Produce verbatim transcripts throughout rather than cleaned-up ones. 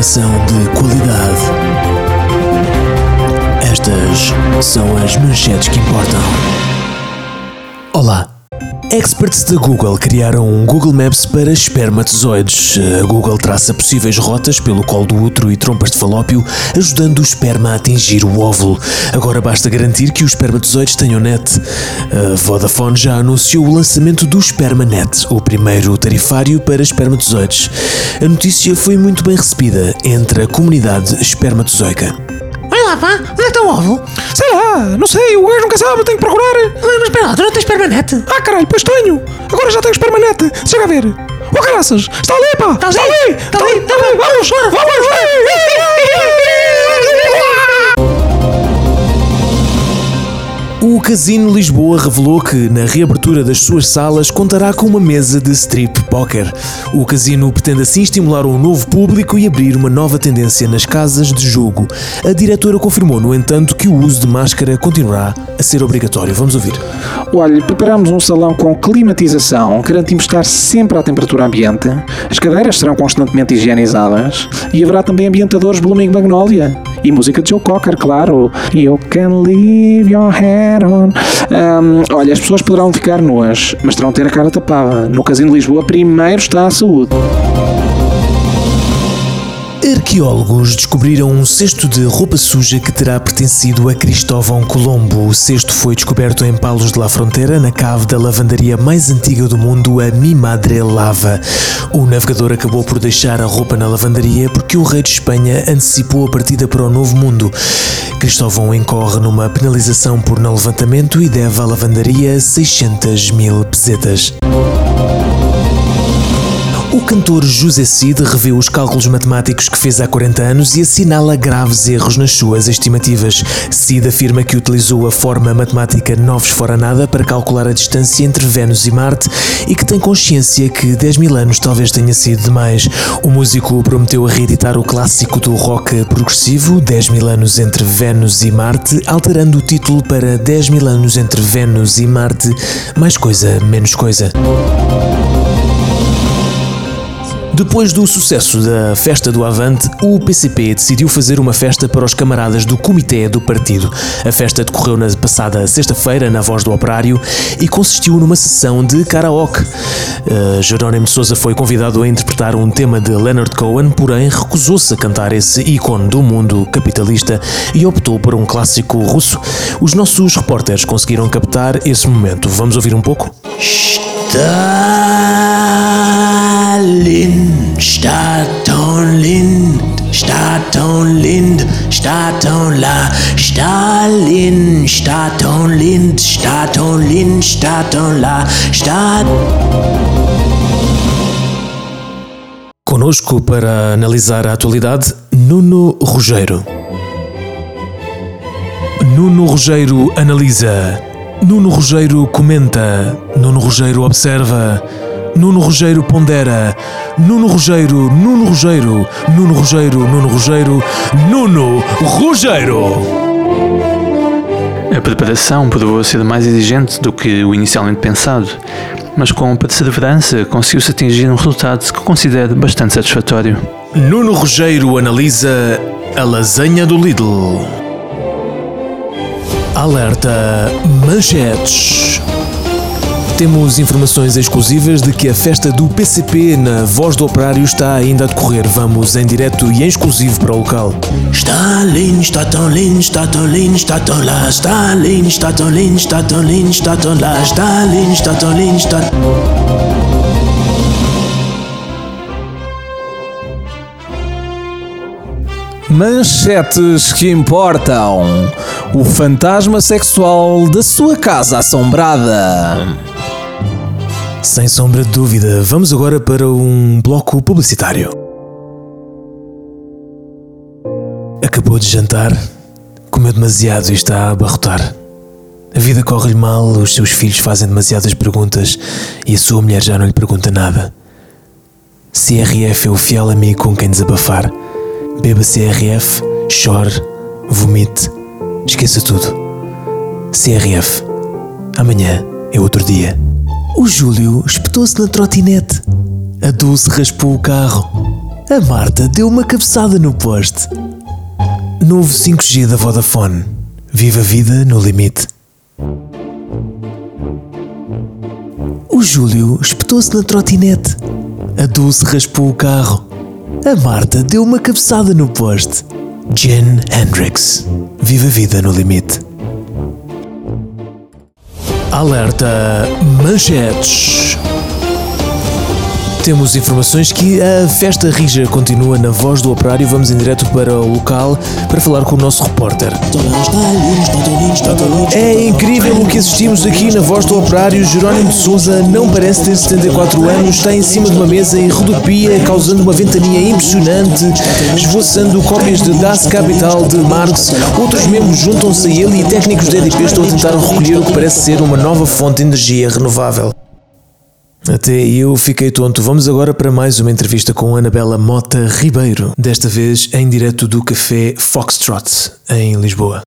informação de qualidade. Estas são as manchetes que importam. Olá! Experts da Google criaram um Google Maps para espermatozoides. A Google traça possíveis rotas pelo colo do útero e trompas de falópio, ajudando o esperma a atingir o óvulo. Agora basta garantir que os espermatozoides tenham net. A Vodafone já anunciou o lançamento do SpermaNet, o primeiro tarifário para espermatozoides. A notícia foi muito bem recebida entre a comunidade espermatozoica. Ah, pá, onde é que está o óvulo? Sei lá, não sei, o gajo nunca sabe, tenho que procurar. Ah, mas espera lá, tu não tens permanente? Ah, caralho, pois tenho. Agora já tenho permanente, chega a ver. Oh, caraças, está ali, pá, está, está ali, ali, está, está ali, está ali, está ali. Vamos, vamos, vamos, vamos. O Casino Lisboa revelou que, na reabertura das suas salas, contará com uma mesa de strip poker. O casino pretende assim estimular um novo público e abrir uma nova tendência nas casas de jogo. A diretora confirmou, no entanto, que o uso de máscara continuará a ser obrigatório. Vamos ouvir. Olha, preparamos um salão com climatização, garantimos estar sempre à temperatura ambiente, as cadeiras serão constantemente higienizadas e haverá também ambientadores Blooming Magnolia e música de Joe Cocker, claro. You can leave your head on. Um, olha, as pessoas poderão ficar nuas, mas terão de ter a cara tapada. No Casino de Lisboa, primeiro está a saúde. Arqueólogos descobriram um cesto de roupa suja que terá pertencido a Cristóvão Colombo. O cesto foi descoberto em Palos de la Frontera, na cave da lavandaria mais antiga do mundo, a Mi Madre Lava. O navegador acabou por deixar a roupa na lavandaria porque o rei de Espanha antecipou a partida para o Novo Mundo. Cristóvão incorre numa penalização por não levantamento e deve à lavandaria seiscentas mil pesetas. O cantor José Cid revê os cálculos matemáticos que fez há quarenta anos e assinala graves erros nas suas estimativas. Cid afirma que utilizou a forma matemática Noves Fora Nada para calcular a distância entre Vênus e Marte e que tem consciência que dez mil anos talvez tenha sido demais. O músico prometeu reeditar o clássico do rock progressivo, dez mil anos entre Vênus e Marte, alterando o título para dez mil anos entre Vênus e Marte, mais coisa, menos coisa. Depois do sucesso da festa do Avante, o P C P decidiu fazer uma festa para os camaradas do Comitê do Partido. A festa decorreu na passada sexta-feira na Voz do Operário e consistiu numa sessão de karaoke. Uh, Jerónimo de Sousa foi convidado a interpretar um tema de Leonard Cohen, porém recusou-se a cantar esse ícone do mundo capitalista e optou por um clássico russo. Os nossos repórteres conseguiram captar esse momento. Vamos ouvir um pouco? Stalin, Statonlind, Statonlind, Statonla, Stalin, Statonlind, Statonlind, Statonla, Stat. Conosco para analisar a atualidade, Nuno Rogeiro. Nuno Rogeiro analisa. Nuno Rogeiro comenta. Nuno Rogeiro observa. Nuno Rogeiro pondera. Nuno Rogeiro, Nuno Rogeiro, Nuno Rogeiro, Nuno Rogeiro, Nuno Rogeiro. A preparação provou ser mais exigente do que o inicialmente pensado, mas com perseverança conseguiu-se atingir um resultado que considero bastante satisfatório. Nuno Rogeiro analisa a lasanha do Lidl. Alerta manchetes. Temos informações exclusivas de que a festa do P C P na Voz do Operário está ainda a decorrer. Vamos em direto e em exclusivo para o local. Stalin, Statonlin, Statonlin, Statonla, Stalin, Statonlin, Statonlin, Statonla, Stalin, Statonlin, Statonla. Manchetes que importam. O fantasma sexual da sua casa assombrada. Sem sombra de dúvida, vamos agora para um bloco publicitário. Acabou de jantar, comeu demasiado e está a abarrotar. A vida corre-lhe mal, os seus filhos fazem demasiadas perguntas e a sua mulher já não lhe pergunta nada. C R F é o fiel amigo com quem desabafar. Beba C R F, chore, vomite, esqueça tudo. C R F. Amanhã é outro dia. O Júlio espetou-se na trotinete. A Dulce raspou o carro. A Marta deu uma cabeçada no poste. Novo cinco G da Vodafone. Viva a vida no limite. O Júlio espetou-se na trotinete. A Dulce raspou o carro. A Marta deu uma cabeçada no poste. Jen Hendrix. Viva a vida no limite. Alerta Manchetes. Temos informações que a Festa Rija continua na Voz do Operário. Vamos em direto para o local para falar com o nosso repórter. É incrível o que assistimos aqui na Voz do Operário. Jerónimo de Sousa não parece ter setenta e quatro anos, está em cima de uma mesa e rodopia, causando uma ventania impressionante, esvoaçando cópias de Das Capital de Marx. Outros membros juntam-se a ele e técnicos da E D P estão a tentar recolher o que parece ser uma nova fonte de energia renovável. Até eu fiquei tonto. Vamos agora para mais uma entrevista com Anabela Mota Ribeiro, desta vez em direto do Café Foxtrot, em Lisboa.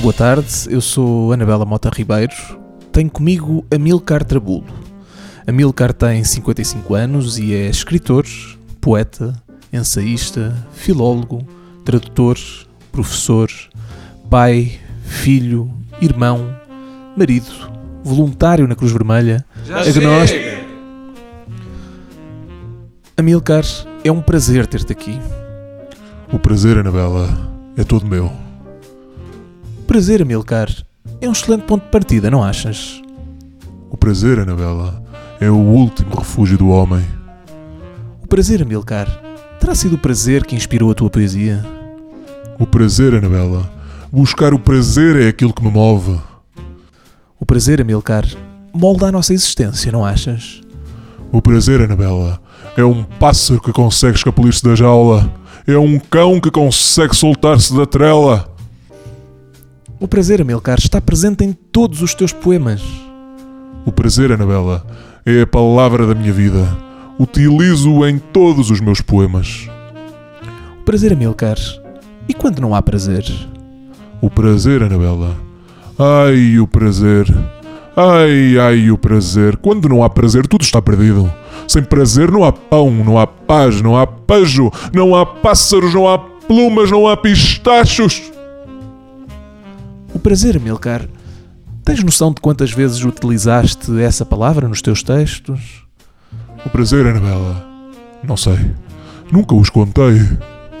Boa tarde, eu sou Anabela Mota Ribeiro. Tenho comigo Amílcar Trabulo. Amílcar tem cinquenta e cinco anos e é escritor, poeta, ensaísta, filólogo, tradutor, professor, pai, filho, irmão, marido, voluntário na Cruz Vermelha, agnóstico. Amílcar, é um prazer ter-te aqui. O prazer, Anabela, é todo meu. Prazer, Amílcar, é um excelente ponto de partida, não achas? O prazer, Anabela, é o último refúgio do homem. O prazer, Amílcar, terá sido o prazer que inspirou a tua poesia? O prazer, Anabela. Buscar o prazer é aquilo que me move. O prazer, Amílcar, molda a nossa existência, não achas? O prazer, Anabela, é um pássaro que consegue escapulir-se da jaula. É um cão que consegue soltar-se da trela. O prazer, Amílcar, está presente em todos os teus poemas. O prazer, Anabela, é a palavra da minha vida. Utilizo-o em todos os meus poemas. O prazer, Amílcar. E quando não há prazer? O prazer, Anabela. Ai, o prazer. Ai, ai, o prazer. Quando não há prazer, tudo está perdido. Sem prazer não há pão, não há paz, não há pajo, não há pássaros, não há plumas, não há pistachos. O prazer, Amílcar. Tens noção de quantas vezes utilizaste essa palavra nos teus textos? O prazer, Anabela, não sei. Nunca os contei.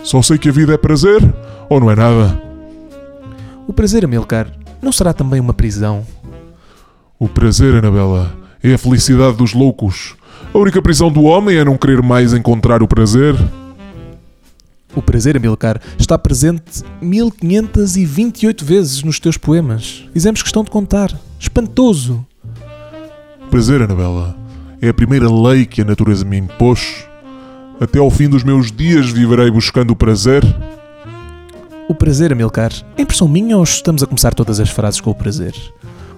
Só sei que a vida é prazer ou não é nada. O prazer, Amílcar, não será também uma prisão? O prazer, Anabela, é a felicidade dos loucos. A única prisão do homem é não querer mais encontrar o prazer. O prazer, Amílcar, está presente mil quinhentas e vinte e oito vezes nos teus poemas. Fizemos questão de contar. Espantoso! O prazer, Anabela, é a primeira lei que a natureza me impôs. Até ao fim dos meus dias viverei buscando o prazer. O prazer, Amílcar, é impressão minha ou estamos a começar todas as frases com o prazer?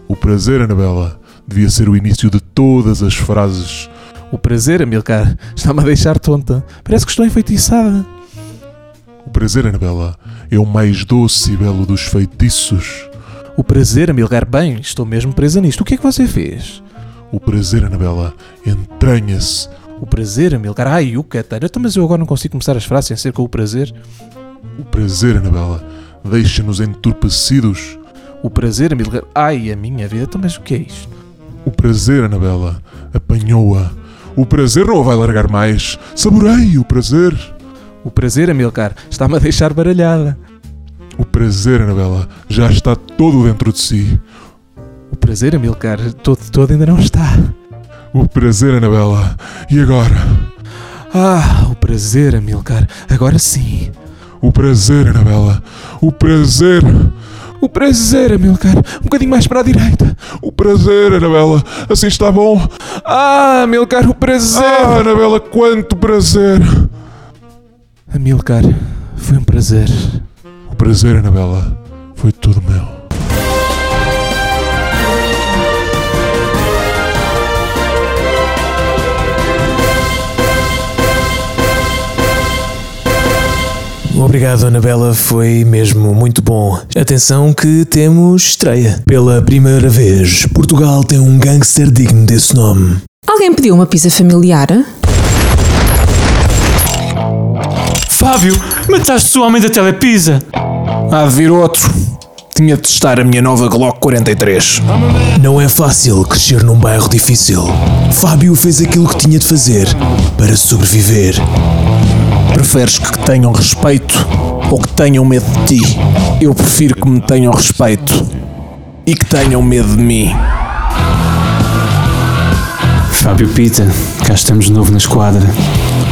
O prazer, Anabela, devia ser o início de todas as frases. O prazer, Amílcar, está-me a deixar tonta. Parece que estou enfeitiçada. O prazer, Anabela, é o mais doce e belo dos feitiços. O prazer, Amílcar, bem, estou mesmo presa nisto. O que é que você fez? O prazer, Anabela, entranha-se. O prazer, Amílcar. Ai, o catana. Mas eu agora não consigo começar as frases sem ser com o prazer. O prazer, Anabela, deixa-nos entorpecidos. O prazer, Amílcar. Ai, a minha vida. Mas o que é isto? O prazer, Anabela, apanhou-a. O prazer não a vai largar mais. Saborei o prazer. O prazer, Amílcar, está-me a deixar baralhada. O prazer, Anabela, já está todo dentro de si. O prazer, Amílcar, todo todo ainda não está. O prazer, Anabela. E agora? Ah, o prazer, Amílcar. Agora sim. O prazer, Anabela. O prazer. O prazer, Amílcar. Um bocadinho mais para a direita. O prazer, Anabela. Assim está bom. Ah, Amílcar, o prazer. Ah, Anabela, quanto prazer. Amílcar, foi um prazer. O prazer, Anabela, foi tudo meu. Obrigado, Anabela, foi mesmo muito bom. Atenção que temos estreia. Pela primeira vez, Portugal tem um gangster digno desse nome. Alguém pediu uma pizza familiar? Fábio, mataste o homem da Telepizza. Há de vir outro. Tinha de testar a minha nova Glock quarenta e três. Não é fácil crescer num bairro difícil. Fábio fez aquilo que tinha de fazer para sobreviver. Preferes que tenham respeito ou que tenham medo de ti? Eu prefiro que me tenham respeito e que tenham medo de mim. Fábio Pita, cá estamos de novo na esquadra.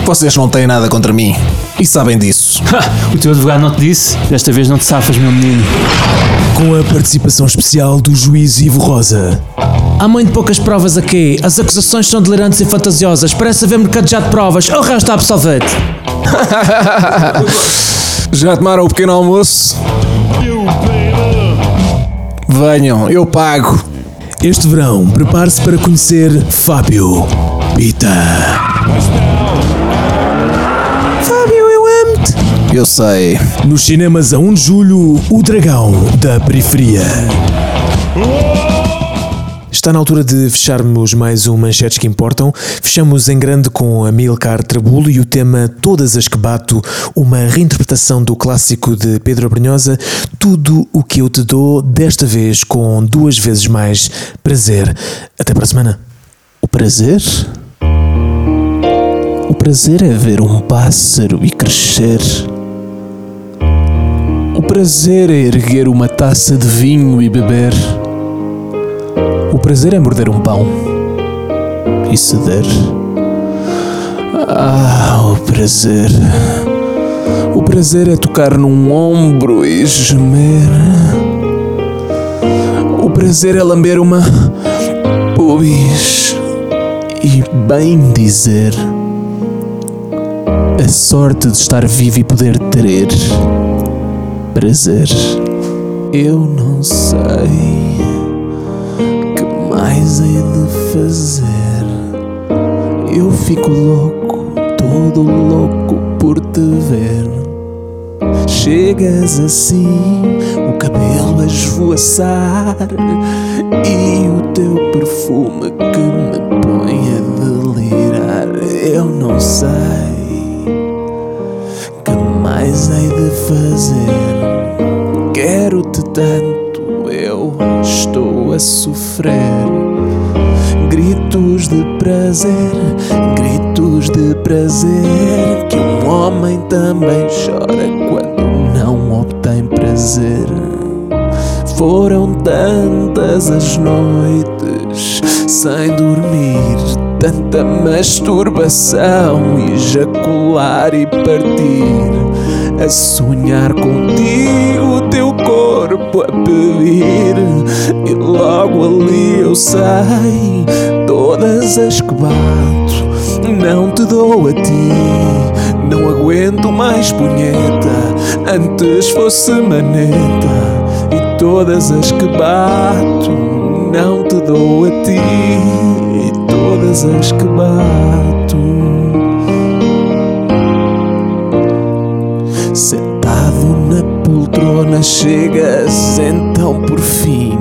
Vocês não têm nada contra mim e sabem disso. Ha, o teu advogado não te disse? Desta vez não te safas, meu menino. Com a participação especial do juiz Ivo Rosa. Há muito poucas provas aqui. As acusações são delirantes e fantasiosas. Parece haver mercado já de provas. O resto está absolvido. Já tomaram o pequeno almoço? Venham, eu pago. Este verão, prepare-se para conhecer Fábio Pita. Fábio, eu amo-te. Eu sei. Nos cinemas a primeiro de julho, O Dragão da Periferia. Está na altura de fecharmos mais um Manchetes que Importam. Fechamos em grande com Amílcar Trabulo e o tema Todas as que Bato, uma reinterpretação do clássico de Pedro Brunhosa, Tudo o que eu te dou, desta vez com duas vezes mais prazer. Até para a semana. O prazer? O prazer é ver um pássaro e crescer. O prazer é erguer uma taça de vinho e beber. O prazer é morder um pão e ceder. Ah, o prazer. O prazer é tocar num ombro e gemer. O prazer é lamber uma pubis e bem dizer. A sorte de estar vivo e poder ter prazer. Eu não sei. Mais hei de fazer. Eu fico louco, todo louco por te ver. Chegas assim, o cabelo a esvoaçar e o teu perfume que me põe a delirar. Eu não sei que mais hei de fazer. Quero-te tanto, eu estou a sofrer. Gritos de prazer, gritos de prazer, que um homem também chora quando não obtém prazer. Foram tantas as noites sem dormir, tanta masturbação, ejacular e partir, a sonhar contigo, teu corpo a pedir. E logo ali eu sei, todas as que bato, não te dou a ti. Não aguento mais punheta, antes fosse maneta. E todas as que bato, não te dou a ti. E todas as que bato, sentado na poltrona, chegas então por fim,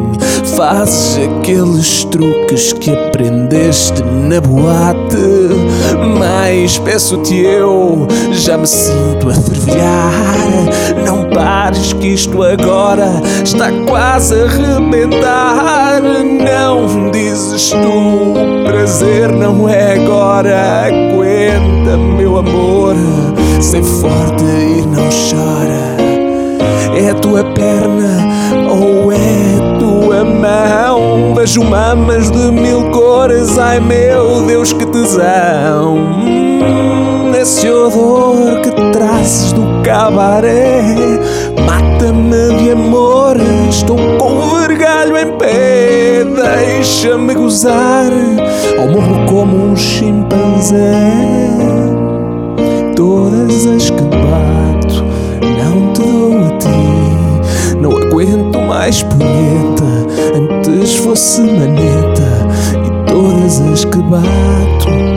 fazes aqueles truques que aprendeste na boate. Mas peço-te eu, já me sinto a fervilhar. Não pares que isto agora está quase a arrebentar. Não dizes tu, prazer não é agora. Aguenta, meu amor, sei forte e não chora. É a tua perna ou é a tua mão? Vejo mamas de mil cores, ai meu Deus, que tesão! Hum, esse odor que trazes do cabaré mata-me de amor, estou com vergalho em pé. Deixa-me gozar ou morro como um chimpanzé. Todas as que bato, não te dou a ti. Não aguento mais punheta, antes fosse maneta. E todas as que bato,